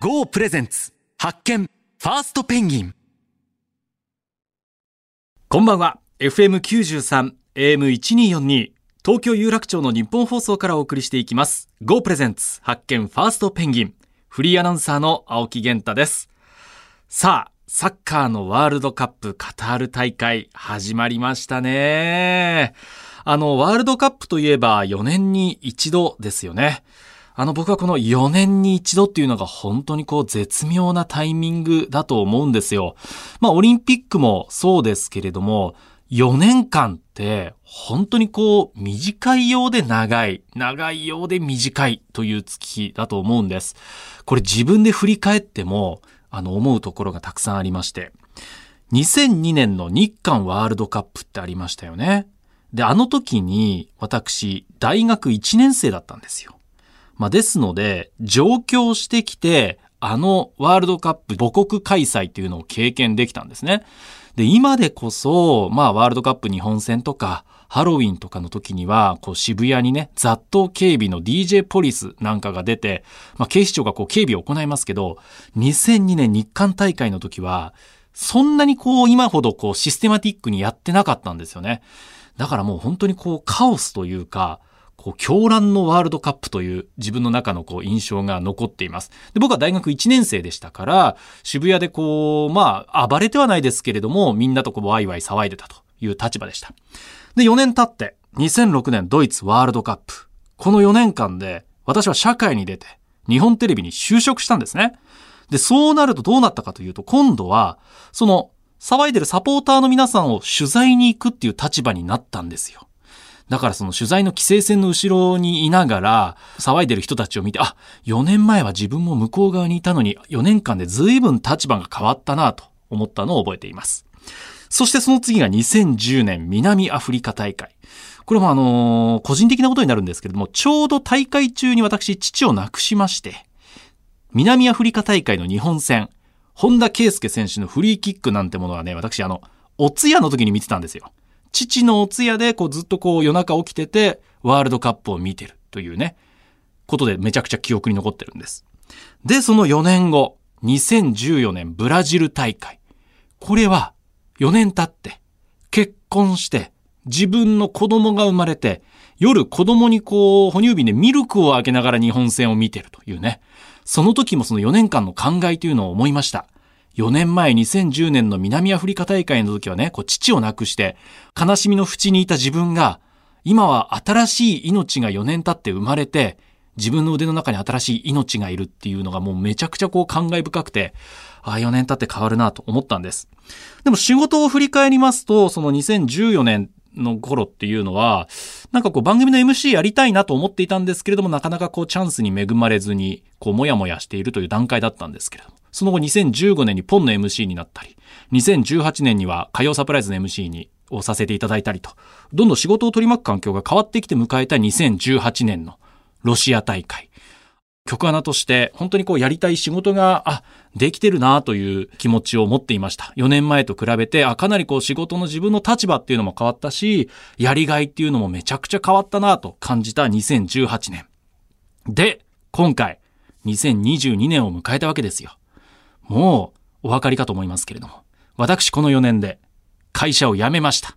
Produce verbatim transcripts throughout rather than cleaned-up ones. ゴープレゼンツ発見ファーストペンギン。こんばんは。 エフエムきゅうじゅうさん エーエムせんにひゃくよんじゅうに 東京有楽町の日本放送からお送りしていきます ゴープレゼンツ発見ファーストペンギン。フリーアナウンサーの青木源太です。さあ、サッカーのワールドカップカタール大会始まりましたね。あのワールドカップといえばよねんに一度ですよね。あの僕はこのよねんに一度っていうのが本当にこう絶妙なタイミングだと思うんですよ。まあオリンピックもそうですけれども、よねんかんって本当にこう短いようで長い、長いようで短いという月だと思うんです。これ自分で振り返ってもあの思うところがたくさんありまして、にせんにねんの日韓ワールドカップってありましたよね。で、あの時に私大学いちねんせいだったんですよ。まあ、ですので上京してきてあのワールドカップ母国開催というのを経験できたんですね。で、今でこそまあワールドカップ日本戦とかハロウィンとかの時にはこう渋谷にね雑踏警備の ディージェー ポリスなんかが出て、まあ、警視庁がこう警備を行いますけど、にせんにねん日韓大会の時はそんなにこう今ほどこうシステマティックにやってなかったんですよね。だからもう本当にこうカオスというかこう狂乱のワールドカップという自分の中のこう印象が残っています。で、僕は大学いちねんせいでしたから渋谷でこうまあ暴れてはないですけれどもみんなとこうワイワイ騒いでたという立場でした。で、よねん経ってにせんろくねんドイツワールドカップ。このよねんかんで私は社会に出て日本テレビに就職したんですね。で、そうなるとどうなったかというと、今度はその騒いでるサポーターの皆さんを取材に行くっていう立場になったんですよ。だからその取材の規制線の後ろにいながら騒いでる人たちを見て、あ、よねんまえは自分も向こう側にいたのによねんかんで随分立場が変わったなと思ったのを覚えています。そしてその次がにせんじゅうねん南アフリカ大会。これもあのー、個人的なことになるんですけれども、ちょうど大会中に私父を亡くしまして、南アフリカ大会の日本戦、本田圭佑選手のフリーキックなんてものはね、私あの、お通夜の時に見てたんですよ。父のお通夜でこうずっとこう夜中起きててワールドカップを見てるというねことでめちゃくちゃ記憶に残ってるんです。で、そのよねんごにせんじゅうよねんブラジル大会。これはよねん経って結婚して自分の子供が生まれて夜子供にこう哺乳瓶でミルクをあげながら日本戦を見てるというね、その時もそのよねんかんの感慨というのを思いました。よねんまえにせんじゅうねんの南アフリカ大会の時はね、こう父を亡くして悲しみの淵にいた自分が、今は新しい命がよねん経って生まれて自分の腕の中に新しい命がいるっていうのがもうめちゃくちゃこう感慨深くて、ああよねん経って変わるなと思ったんです。でも仕事を振り返りますと、そのにせんじゅうよねんの頃っていうのはなんかこう番組の エムシー やりたいなと思っていたんですけれども、なかなかこうチャンスに恵まれずにこうもやもやしているという段階だったんですけれども、その後にせんじゅうごねんにポンの エムシー になったり、にせんじゅうはちねんには火曜サプライズの エムシー にをさせていただいたりと、どんどん仕事を取り巻く環境が変わってきて迎えたにせんじゅうはちねんのロシア大会。局アナとして本当にこうやりたい仕事が、あ、できてるなという気持ちを持っていました。よねんまえと比べて、あ、かなりこう仕事の自分の立場っていうのも変わったし、やりがいっていうのもめちゃくちゃ変わったなと感じたにせんじゅうはちねん。で、今回にせんにじゅうにねんを迎えたわけですよ。もうお分かりかと思いますけれども、私このよねんで会社を辞めました。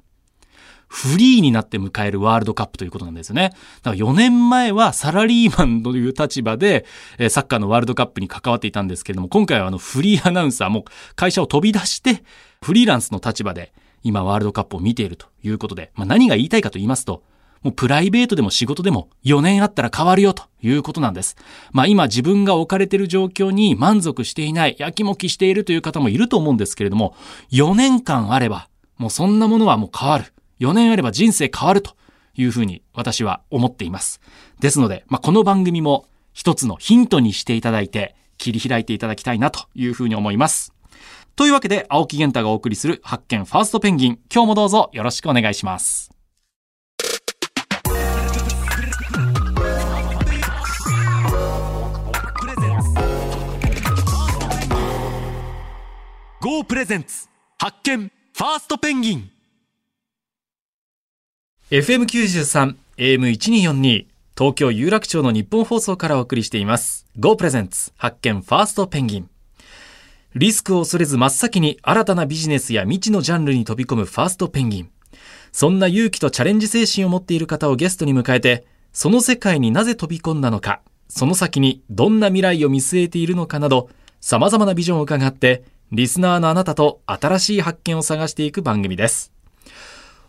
フリーになって迎えるワールドカップということなんですよね。だからよねんまえはサラリーマンという立場でサッカーのワールドカップに関わっていたんですけれども、今回はあのフリーアナウンサーも会社を飛び出してフリーランスの立場で今ワールドカップを見ているということで、まあ、何が言いたいかと言いますと、もうプライベートでも仕事でもよねんあったら変わるよということなんです。まあ今自分が置かれている状況に満足していない、やきもきしているという方もいると思うんですけれども、よねんかんあればもうそんなものはもう変わる。よねんあれば人生変わるというふうに私は思っています。ですので、まあこの番組も一つのヒントにしていただいて切り開いていただきたいなというふうに思います。というわけで青木源太がお送りする発見ファーストペンギン。今日もどうぞよろしくお願いします。ゴープレゼンツ発見フファーストペンギン エフエムきゅうじゅうさん エーエムせんにひゃくよんじゅうに 東京有楽町の日本放送からお送りしています Go プレゼンツ発見ファーストペンギン。リスクを恐れず真っ先に新たなビジネスや未知のジャンルに飛び込むファーストペンギン、そんな勇気とチャレンジ精神を持っている方をゲストに迎えて、その世界になぜ飛び込んだのか、その先にどんな未来を見据えているのかなど、さまざまなビジョンを伺ってリスナーのあなたと新しい発見を探していく番組です。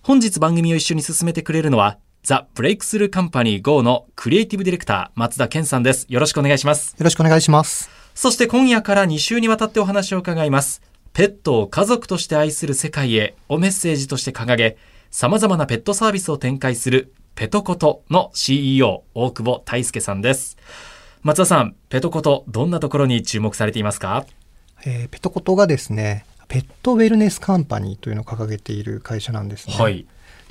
本日番組を一緒に進めてくれるのはザ・ブレイクスルーカンパニー ゴー のクリエイティブディレクター松田健さんです。よろしくお願いします。よろしくお願いします。そして今夜からに週にわたってお話を伺います。ペットを家族として愛する世界へをメッセージとして掲げ、さまざまなペットサービスを展開するペトコトの シーイーオー 大久保泰介さんです。松田さん、ペトコトどんなところに注目されていますか？えー、ペトコトがですね、ペットウェルネスカンパニーというのを掲げている会社なんですね。はい、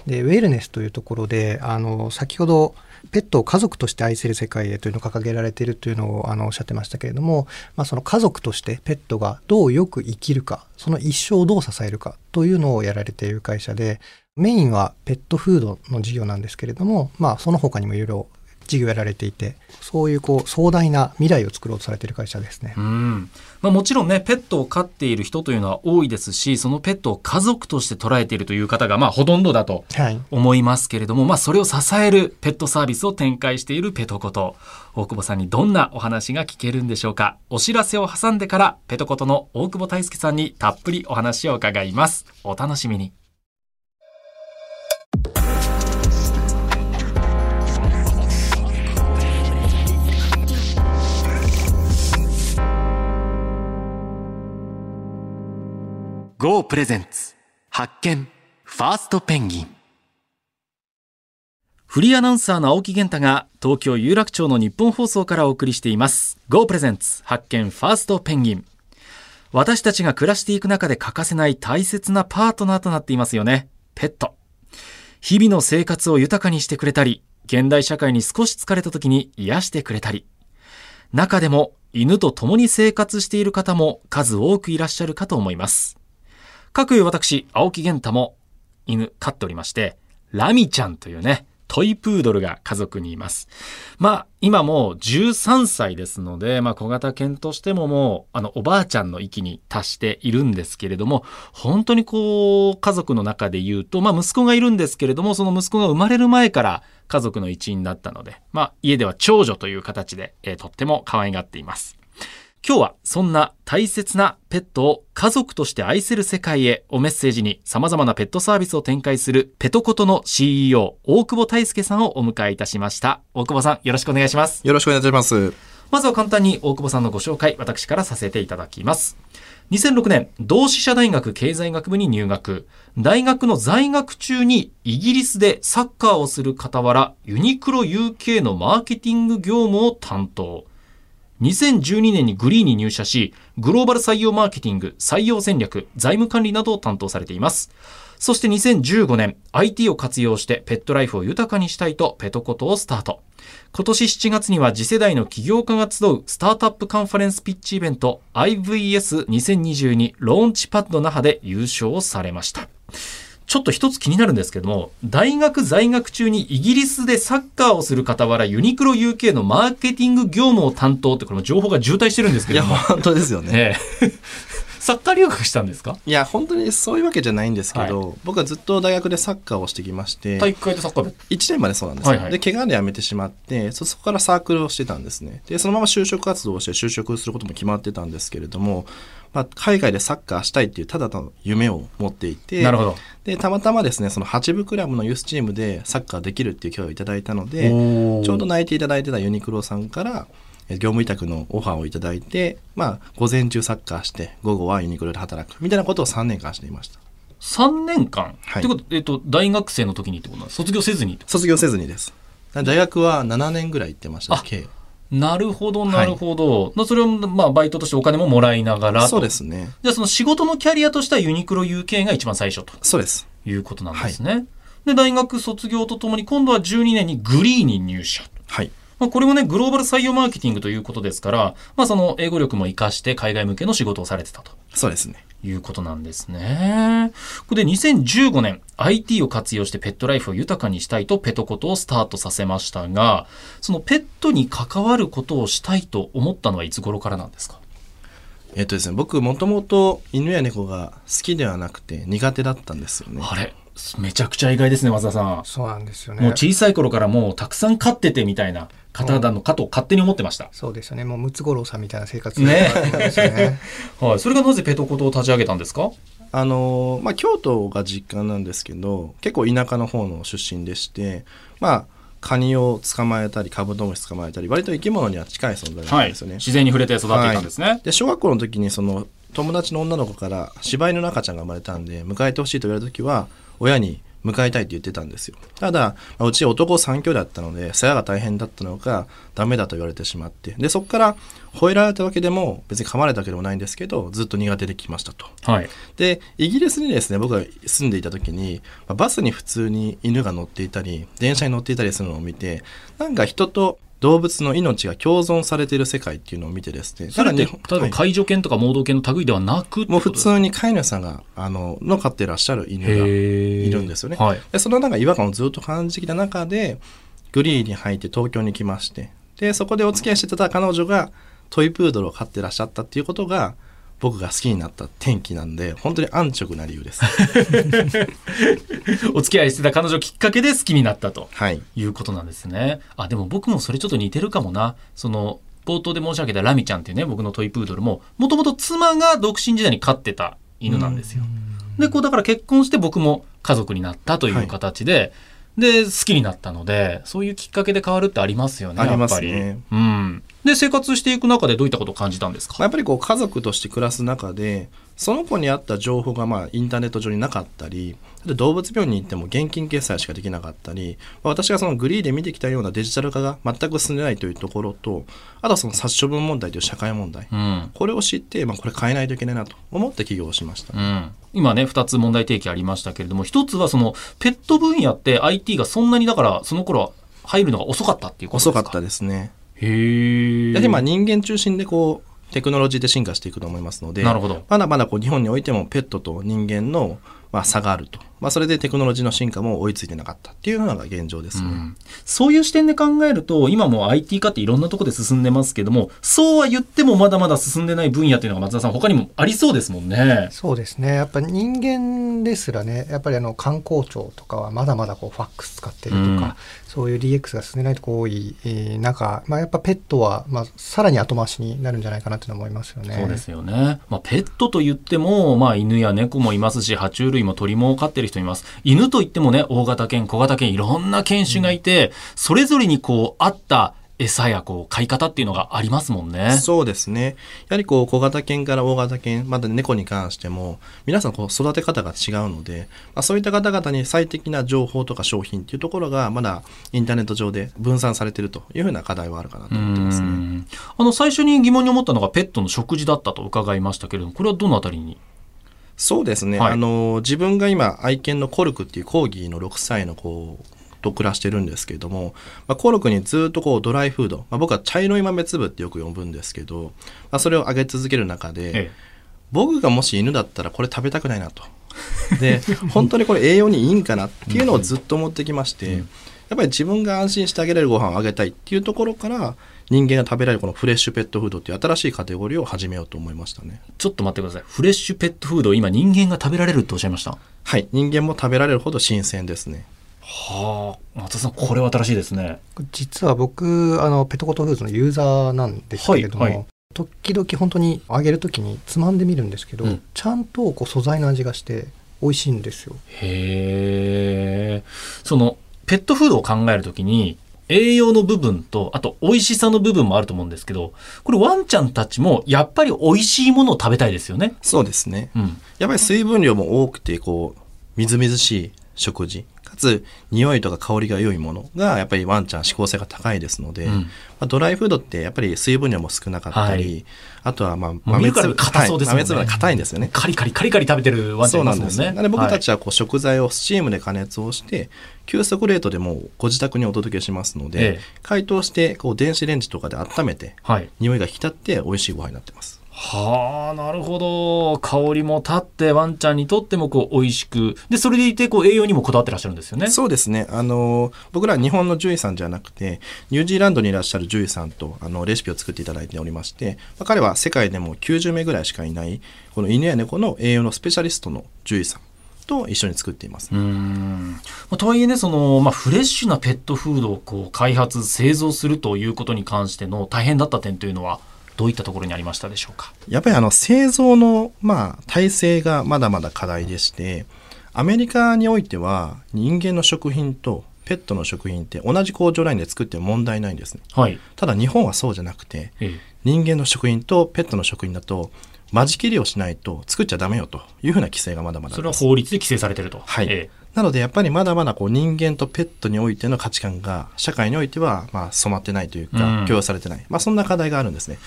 でウェルネスというところで、あの先ほどペットを家族として愛する世界へというのを掲げられているというのをあのおっしゃってましたけれども、まあ、その家族としてペットがどうよく生きるか、その一生をどう支えるかというのをやられている会社で、メインはペットフードの事業なんですけれども、まあ、その他にもいろいろ事業やられていて、そういうこう壮大な未来を作ろうとされている会社ですね。うん、まあ、もちろんね、ペットを飼っている人というのは多いですし、そのペットを家族として捉えているという方がまあほとんどだと思いますけれども、はい、まあ、それを支えるペットサービスを展開しているペトコト、大久保さんにどんなお話が聞けるんでしょうか。お知らせを挟んでからペトコトの大久保泰介さんにたっぷりお話を伺います。お楽しみに。Go プレゼンツ発見ファーストペンギン。フリーアナウンサーの青木源太が東京有楽町の日本放送からお送りしています Go プレゼンツ発見ファーストペンギン。私たちが暮らしていく中で欠かせない大切なパートナーとなっていますよね、ペット。日々の生活を豊かにしてくれたり、現代社会に少し疲れた時に癒してくれたり、中でも犬と共に生活している方も数多くいらっしゃるかと思います。かくいう私、青木源太も犬飼っておりまして、ラミちゃんというね、トイプードルが家族にいます。まあ、今もうじゅうさんさいですので、まあ、小型犬としてももう、あの、おばあちゃんの域に達しているんですけれども、本当にこう、家族の中で言うと、まあ、息子がいるんですけれども、その息子が生まれる前から家族の一員だったので、まあ、家では長女という形で、えー、とっても可愛がっています。今日はそんな大切なペットを家族として愛せる世界へをメッセージに、様々なペットサービスを展開するペトコトの シーイーオー 大久保泰介さんをお迎えいたしました。大久保さん、よろしくお願いします。よろしくお願いします。まずは簡単に大久保さんのご紹介、私からさせていただきます。にせんろくねん同志社大学経済学部に入学、大学の在学中にイギリスでサッカーをする傍らユニクロ ユーケー のマーケティング業務を担当。にせんじゅうにねんにグリーに入社し、グローバル採用マーケティング、採用戦略、財務管理などを担当されています。そしてにせんじゅうごねん、アイティー を活用してペットライフを豊かにしたいとペトコトをスタート。今年しちがつには次世代の起業家が集うスタートアップカンファレンスピッチイベント アイブイエスにせんにじゅうに ローンチパッド那覇で優勝されました。ちょっと一つ気になるんですけども、大学在学中にイギリスでサッカーをする傍らユニクロ ユーケー のマーケティング業務を担当って、これも情報が渋滞してるんですけども。いや本当ですよね。ええ、サッカー留学したんですか？いや本当にそういうわけじゃないんですけど、はい、僕はずっと大学でサッカーをしてきまして、体育会でサッカー部いちねんまでそうなんです、はいはい、で怪我で辞めてしまって、そこからサークルをしてたんですね。でそのまま就職活動をして、就職することも決まってたんですけれども、まあ、海外でサッカーしたいっていうただの夢を持っていて、なるほど。でたまたまですね、その八部クラブのユースチームでサッカーできるっていう機会をいただいたので、ちょうど内定いただいてたユニクロさんから業務委託のオファーをいただいて、まあ、午前中サッカーして午後はユニクロで働くみたいなことをさんねんかんしていました。さんねんかん、はい、ってこと、えっと、大学生の時にってことなんです。卒業せずに卒業せずにです。大学はななねんぐらい行ってました。計なるほどなるほど、はい、それをまあバイトとしてお金ももらいながら。そうですね。じゃあその仕事のキャリアとしてはユニクロ ユーケー が一番最初と。そうです。いうことなんですね。はい、で大学卒業とともに今度はじゅうにねんにグリーに入社。はい。まあ、これもねグローバル採用マーケティングということですから、まあその英語力も活かして海外向けの仕事をされてたと。そうですね。いうことなんですね。これでにせんじゅうごねん アイティー を活用してペットライフを豊かにしたいとペトコトをスタートさせましたが、そのペットに関わることをしたいと思ったのはいつ頃からなんですか？えっとですね、僕もともと犬や猫が好きではなくて苦手だったんですよね。あれめちゃくちゃ意外ですね、松田さん。そうなんですよね。もう小さい頃からもうたくさん飼っててみたいな方なのかと勝手に思ってました。そうですよね、もうムツゴロウさんみたいな生活だったんですよねはい、それがなぜペトコトを立ち上げたんですか？あのまあ、京都が実家なんですけど、結構田舎の方の出身でして、まあ、カニを捕まえたりカブトムシ捕まえたり割と生き物には近い存在なんですよね、はい、自然に触れて育っていたんですね、はい、で小学校の時にその友達の女の子から柴犬の赤ちゃんが生まれたんで迎えてほしいと言われた時は親に迎えたいって言ってたんですよ。ただうち男さんきょうだいだったので世話が大変だったのかダメだと言われてしまって、でそこから吠えられたわけでも別に噛まれたわけでもないんですけどずっと苦手できましたと、はい、でイギリスにですね僕が住んでいた時にバスに普通に犬が乗っていたり電車に乗っていたりするのを見て、なんか人と動物の命が共存されている世界っていうのを見てですね、それって例えば介助犬とか盲導犬の類ではなく、もう普通に飼い主さんがあのの飼っていらっしゃる犬がいるんですよね、はい、でそのなんか違和感をずっと感じてきた中でグリーに入って東京に来まして、でそこでお付き合いしてた彼女がトイプードルを飼っていらっしゃったっていうことが僕が好きになった転機なんで、本当に安直な理由ですお付き合いしてた彼女きっかけで好きになったと、はい、いうことなんですね。あ、でも僕もそれちょっと似てるかもな。その冒頭で申し上げたラミちゃんっていうね、僕のトイプードルももともと妻が独身時代に飼ってた犬なんですよ。でこうだから結婚して僕も家族になったという形で、はい、で好きになったので、そういうきっかけで変わるってありますよね。ありますね、やっぱり、うんで生活していく中でどういったことを感じたんですか？やっぱりこう家族として暮らす中でその子に合った情報がまあインターネット上になかったり、動物病院に行っても現金決済しかできなかったり、私がそのグリーで見てきたようなデジタル化が全く進んでないというところと、あとはその殺処分問題という社会問題、うん、これを知って、まあ、これ変えないといけないなと思って起業しました、うん、今ねふたつ問題提起ありましたけれども、ひとつはそのペット分野って アイティー がそんなにだからその頃入るのが遅かったっていうことですか？遅かったですね。へえ。で、まあ、人間中心でこうテクノロジーで進化していくと思いますので、なるほど。まだまだこう日本においてもペットと人間のまあ差があると、まあ、それでテクノロジーの進化も追いついてなかったっていうのが現状ですね、うん、そういう視点で考えると今も アイティー 化っていろんなところで進んでますけども、そうは言ってもまだまだ進んでない分野っていうのが松田さん他にもありそうですもんね。そうですね、やっぱり人間ですらね、やっぱりあの観光庁とかはまだまだこうファックス使ってるとか、うん、そういう ディーエックス が進んでないところ多い中、まあ、やっぱペットはまあさらに後回しになるんじゃないかなと思いますよね。そうですよね、まあ、ペットと言っても、まあ、犬や猫もいますし爬虫類も鳥も飼ってる人います。犬といってもね、大型犬小型犬いろんな犬種がいて、うん、それぞれにこう合った餌やこう飼い方っていうのがありますもんね。そうですね、やはりこう小型犬から大型犬また猫に関しても皆さんこう育て方が違うので、まあ、そういった方々に最適な情報とか商品っていうところがまだインターネット上で分散されているというふうな課題はあるかなと思ってますね。うん、あの最初に疑問に思ったのがペットの食事だったと伺いましたけれども、これはどのあたりに？そうですね、はい、あの自分が今愛犬のコルクっていうコーギーのろくさいの子と暮らしてるんですけれども、まあ、コルクにずっとこうドライフード、まあ、僕は茶色い豆粒ってよく呼ぶんですけど、まあ、それをあげ続ける中で、ええ、僕がもし犬だったらこれ食べたくないなとで本当にこれ栄養にいいんかなっていうのをずっと思ってきまして、うん、やっぱり自分が安心してあげられるご飯をあげたいっていうところから人間が食べられるこのフレッシュペットフードっていう新しいカテゴリーを始めようと思いましたね。ちょっと待ってください、フレッシュペットフードを今人間が食べられるっておっしゃいました？はい、人間も食べられるほど新鮮ですね。はあ、松田さんこれは新しいですね。実は僕あのペットコトフーズのユーザーなんですけれども、はいはい、時々本当にあげるときにつまんでみるんですけど、うん、ちゃんとこう素材の味がして美味しいんですよ。へえ。そのペットフードを考えるときに栄養の部分とあと美味しさの部分もあると思うんですけど、これワンちゃんたちもやっぱり美味しいものを食べたいですよね。そうですね、うん、やっぱり水分量も多くてこうみずみずしい食事かつ匂いとか香りが良いものがやっぱりワンちゃん指向性が高いですので、うんまあ、ドライフードってやっぱり水分量も少なかったり、はい、あとはまあ豆粒が硬そうですよね。豆粒が硬いんですよね。カリカリカリカリ食べてるワンちゃんいますもんね。そうなんです。なので僕たちはこう食材をスチームで加熱をして、はい急速冷凍でもご自宅にお届けしますので、ええ、解凍してこう電子レンジとかで温めて、はい、匂いが引き立って美味しいご飯になってます。はあ、なるほど。香りも立ってワンちゃんにとってもこう美味しくで、それでいてこう栄養にもこだわってらっしゃるんですよね。そうですね、あの僕らは日本の獣医さんじゃなくてニュージーランドにいらっしゃる獣医さんとあのレシピを作っていただいておりまして、彼は世界でもきゅうじゅうめいぐらいしかいないこの犬や猫の栄養のスペシャリストの獣医さんと一緒に作っています。うーん、とはいえね、その、まあ、フレッシュなペットフードをこう開発製造するということに関しての大変だった点というのはどういったところにありましたでしょうか。やっぱりあの製造の、まあ、体制がまだまだ課題でして、アメリカにおいては人間の食品とペットの食品って同じ工場ラインで作っても問題ないんですね、はい、ただ日本はそうじゃなくて、ええ、人間の食品とペットの食品だと間仕切りをしないと作っちゃダメよというふうな規制がまだまだあります。それは法律で規制されていると、はい、ええ、なのでやっぱりまだまだこう人間とペットにおいての価値観が社会においてはまあ染まってないというか許容されてない、うん、まあ、そんな課題があるんですね。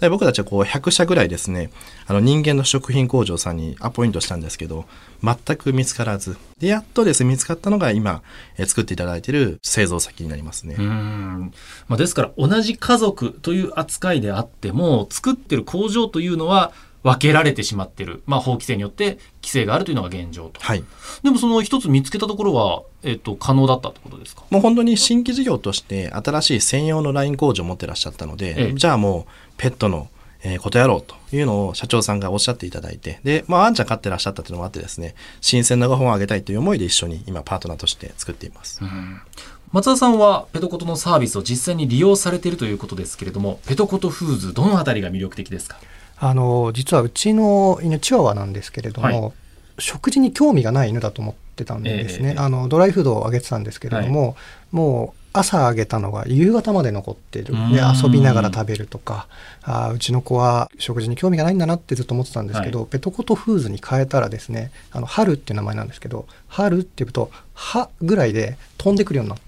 で、僕たちはこうひゃく社ぐらいですね、あの人間の食品工場さんにアポイントしたんですけど全く見つからずで、やっとですね見つかったのが今、えー、作っていただいている製造先になりますね。うん、まあ、ですから同じ家族という扱いであっても作ってる工場というのは分けられてしまっている、まあ、法規制によって規制があるというのが現状と、はい、でもその一つ見つけたところは、えっと、可能だったってことですか。もう本当に新規事業として新しい専用のライン工場を持ってらっしゃったので、ええ、じゃあもうペットのことやろうというのを社長さんがおっしゃっていただいて、で、まあ、ワンちゃん飼ってらっしゃったというのもあってですね、新鮮なご飯をあげたいという思いで一緒に今パートナーとして作っています。うん、松田さんはペトコトのサービスを実際に利用されているということですけれども、ペトコトフーズどのあたりが魅力的ですか。あの実はうちの犬チワワなんですけれども、はい、食事に興味がない犬だと思ってたんですね、えー、あのドライフードをあげてたんですけれども、はい、もう朝あげたのが夕方まで残ってるで、遊びながら食べるとか、あ、うちの子は食事に興味がないんだなってずっと思ってたんですけど、はい、ペトコトフーズに変えたらですね、あの春っていう名前なんですけど、春っていうと歯ぐらいで飛んでくるようになっ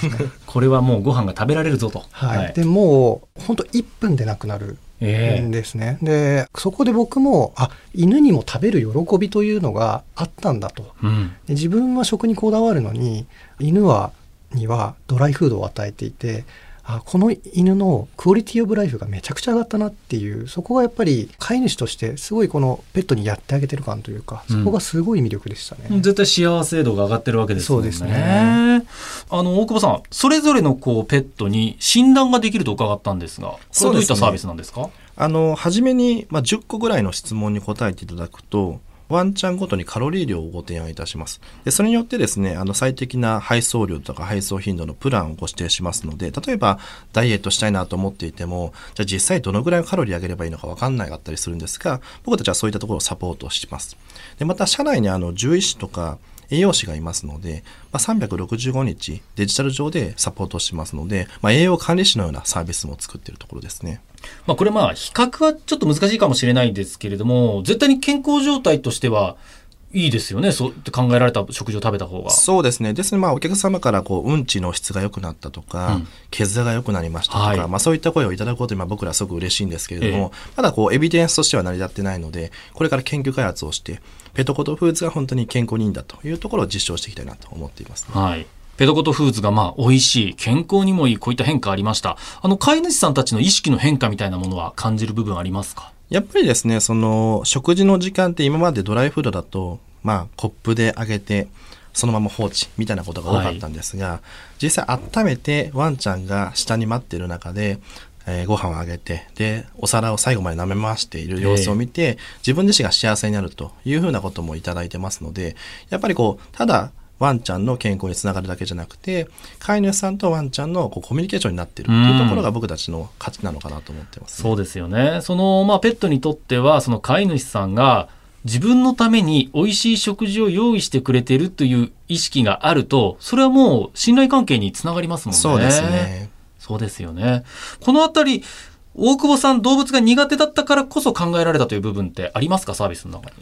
たんですねこれはもうご飯が食べられるぞと、はいはい、でもう本当いっぷんでなくなるえー、ですね。で、そこで僕もあ犬にも食べる喜びというのがあったんだと、うん、で自分は食にこだわるのに犬はにはドライフードを与えていて、あ、この犬のクオリティオブライフがめちゃくちゃ上がったなっていう、そこがやっぱり飼い主としてすごいこのペットにやってあげてる感というか、そこがすごい魅力でしたね、うん、絶対幸せ度が上がってるわけですもんね。そうですね。あの大久保さん、それぞれのこうペットに診断ができると伺ったんですが、これはどういったサービスなんですか。そうですね、あの初めに、まあ、じゅっこぐらいの質問に答えていただくとワンちゃんごとにカロリー量をご提案いたします。で、それによってですね、あの最適な配送量とか配送頻度のプランをご指定しますので、例えばダイエットしたいなと思っていても、じゃあ実際どのぐらいのカロリー上げればいいのか分かんないかったりするんですが、僕たちはそういったところをサポートします。で、また社内にあの獣医師とか栄養士がいますので、まあ、さんびゃくろくじゅうごにちデジタル上でサポートしてますので、まあ、栄養管理士のようなサービスも作っているところですね。まあ、これまあ比較はちょっと難しいかもしれないですけれども、絶対に健康状態としてはいいですよね。そうって考えられた食事を食べた方が。そうですね。ですね、まあ、お客様からこううんちの質が良くなったとか、うん、血座が良くなりましたとか、はい、まあ、そういった声をいただくことに僕らすごく嬉しいんですけれども、ええ、まだこうエビデンスとしては成り立ってないので、これから研究開発をしてペトコトフーズが本当に健康にいいんだというところを実証していきたいなと思っています、ね、はい。ペトコトフーズがまあ美味しい、健康にもいい、こういった変化ありました。あの飼い主さんたちの意識の変化みたいなものは感じる部分ありますか。やっぱりですね、その食事の時間って今までドライフードだと、まあ、コップであげてそのまま放置みたいなことが多かったんですが、はい、実際温めてワンちゃんが下に待っている中で、えー、ご飯をあげて、でお皿を最後まで舐め回している様子を見て自分自身が幸せになるというふうなこともいただいてますので、やっぱりこうただワンちゃんの健康につながるだけじゃなくて、飼い主さんとワンちゃんのこうコミュニケーションになっているというところが僕たちの価値なのかなと思ってます、ね、うん、そうですよね。その、まあ、ペットにとってはその飼い主さんが自分のために美味しい食事を用意してくれているという意識があると、それはもう信頼関係につながりますもんね。そうですね。そうですよね。このあたり大久保さん、動物が苦手だったからこそ考えられたという部分ってありますか、サービスの中に。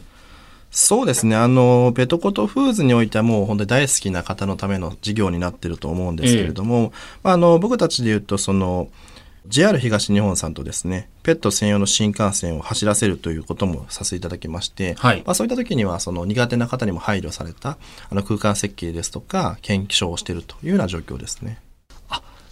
そうですね、あのペトコトフーズにおいてはもう本当に大好きな方のための事業になっていると思うんですけれども、えー、あの僕たちでいうとその ジェイアール 東日本さんとですね、ペット専用の新幹線を走らせるということもさせていただきまして、はい、まあ、そういった時にはその苦手な方にも配慮されたあの空間設計ですとか研究をしているというような状況ですね。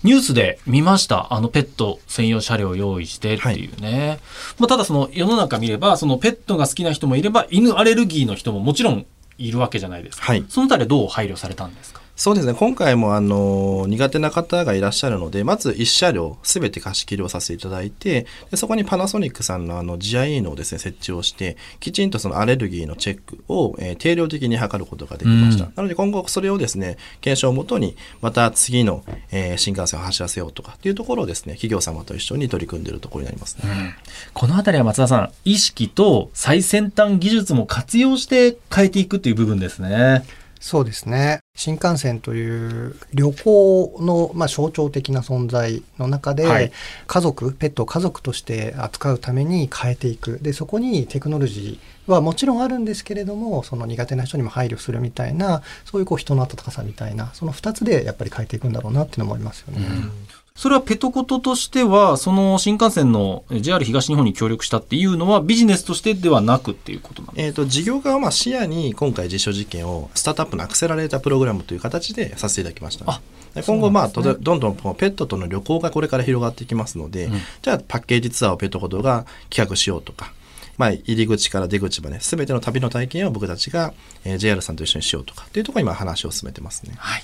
ニュースで見ました、あのペット専用車両を用意してっていうね、はい、まあ、ただその世の中見ればそのペットが好きな人もいれば犬アレルギーの人ももちろんいるわけじゃないですか、はい、その辺りどう配慮されたんですか。そうですね、今回もあの苦手な方がいらっしゃるので、まずいち車両すべて貸し切りをさせていただいて、でそこにパナソニックさんの、 あの ジーアイイー のですね設置をして、きちんとそのアレルギーのチェックを、えー、定量的に測ることができました、うん、なので今後それをですね検証をもとにまた次の、えー、新幹線を走らせようとかっていうところをですね企業様と一緒に取り組んでいるところになりますね、うん、このあたりは松田さん、意識と最先端技術も活用して変えていくという部分ですね。そうですね、新幹線という旅行の、まあ、象徴的な存在の中で、はい、家族ペットを家族として扱うために変えていく、でそこにテクノロジーはもちろんあるんですけれども、その苦手な人にも配慮するみたいな、そういうこう人の温かさみたいな、そのふたつでやっぱり変えていくんだろうなっていうのもありますよね、うん、それはペトコトとしてはその新幹線の ジェイアール 東日本に協力したっていうのはビジネスとしてではなくっていうことなんです、えーと、事業側は視野に今回実証実験をスタートアップのアクセラレータープログラムという形でさせていただきました、ね、あ今後、まあね、どんどんペットとの旅行がこれから広がっていきますので、うん、じゃあパッケージツアーをペトコトが企画しようとか、まあ、入り口から出口まで全ての旅の体験を僕たちが ジェイアール さんと一緒にしようとかっていうところに今話を進めてますね、はい、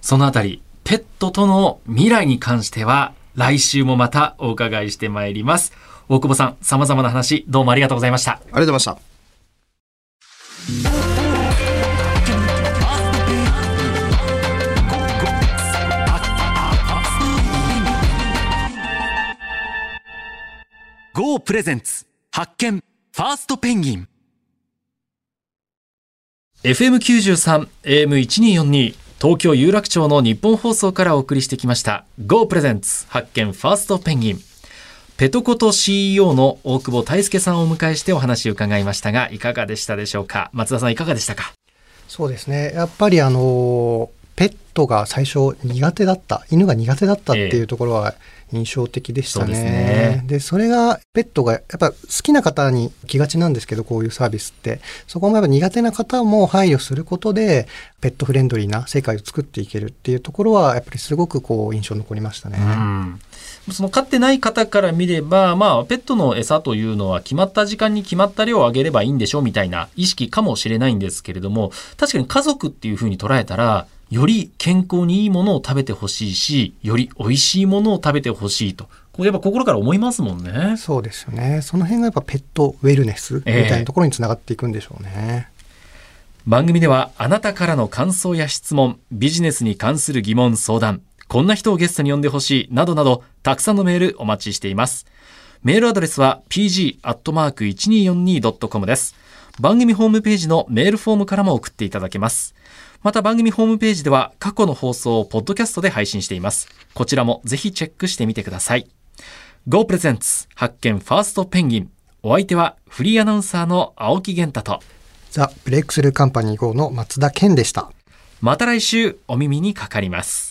そのあたりペットとの未来に関しては来週もまたお伺いしてまいります。大久保さん、様々な話どうもありがとうございました。ありがとうございました。ゴープレゼンツ発見ファーストペンギン エフエムきゅうじゅうさん エーエムせんにひゃくよんじゅうに東京有楽町の日本放送からお送りしてきました Go プレゼンツ発見ファーストペンギン、ペトコト シーイーオー の大久保泰介さんをお迎えしてお話を伺いましたが、いかがでしたでしょうか。松田さん、いかがでしたか。そうですね、やっぱりあのペットが最初苦手だった、犬が苦手だったっていうところは印象的でしたね、えー、そうですね。でそれがペットがやっぱ好きな方に来がちなんですけど、こういうサービスってそこもやっぱ苦手な方も配慮することでペットフレンドリーな世界を作っていけるっていうところはやっぱりすごくこう印象に残りましたね、うん、その飼ってない方から見れば、まあ、ペットの餌というのは決まった時間に決まった量をあげればいいんでしょうみたいな意識かもしれないんですけれども、確かに家族っていうふうに捉えたらより健康にいいものを食べてほしいし、より美味しいものを食べてほしいと、これやっぱ心から思いますもんね。そうですよね。その辺がやっぱペットウェルネスみたいなところにつながっていくんでしょうね、えー、番組ではあなたからの感想や質問、ビジネスに関する疑問相談、こんな人をゲストに呼んでほしいなどなど、たくさんのメールお待ちしています。メールアドレスは ピージーアットマークいちにーよんにードットコム です。番組ホームページのメールフォームからも送っていただけます。また番組ホームページでは過去の放送をポッドキャストで配信しています。こちらもぜひチェックしてみてください。 Go Presents 発見ファーストペンギン、お相手はフリーアナウンサーの青木源太とザ・ブレイクスルーカンパニーゴーの松田健でした。また来週お耳にかかります。